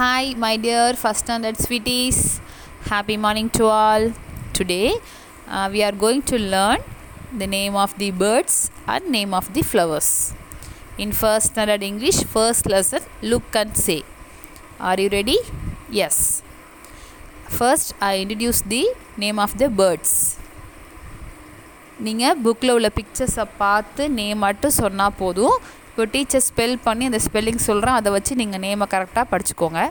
Hi my dear first standard sweeties, happy morning to all. Today we are going to learn the name of the birds and name of the flowers. In first standard English, first lesson, look and say. Are you ready? Yes. First I introduce the name of the birds. நீங்கள் புக்கில் உள்ள பிக்சர்ஸை பார்த்து name மட்டும் சொன்னால் போதும். இப்போ teacher spell பண்ணி அந்த ஸ்பெல்லிங் சொல்கிறேன், அதை வச்சு நீங்கள் நேமை கரெக்டாக படிச்சுக்கோங்க.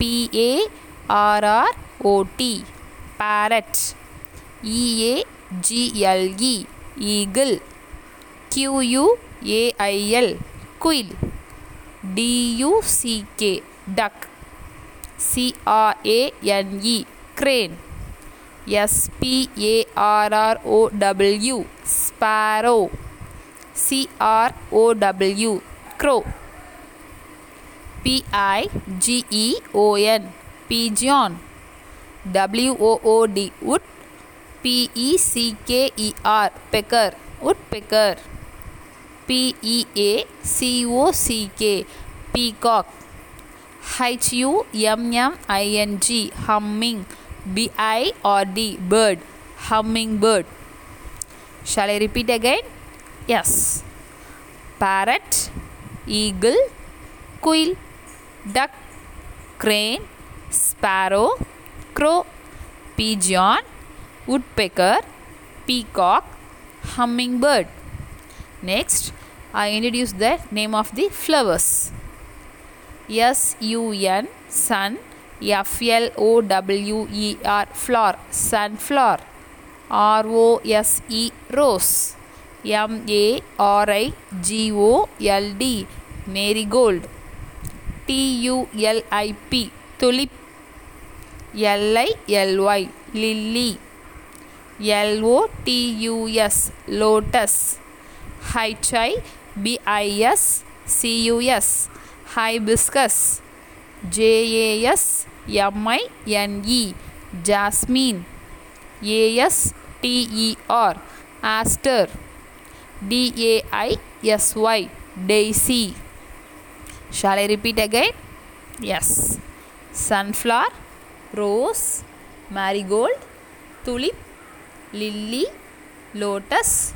PARROT parrot, EAGLE eagle, QUAIL quail, DUCK duck, CRANE crane, SPARROW sparrow, CROW crow, PIGEON pigeon, WOOD wood, PECKER pecker woodpecker, PEACOCK peacock, HUMMING humming, BIRD bird hummingbird. Shall I repeat again? Yes. Parrot, eagle, quail, duck, crane, sparrow, crow, pigeon, woodpecker, peacock, hummingbird. Next I introduce the name of the flowers. SUN sun, FLOWER flower, sunflower, ROSE rose, MARIGOLD marigold, TULIP tulip, LILY lily, LOTUS lotus, HIBISCUS hibiscus, JASMINE jasmine, ASTER aster, DAISY daisy. Shall I repeat again? Yes. Sunflower, rose, marigold, tulip, lily, lotus,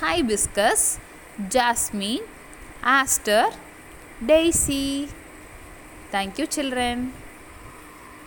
hibiscus, jasmine, aster, daisy. Thank you, children.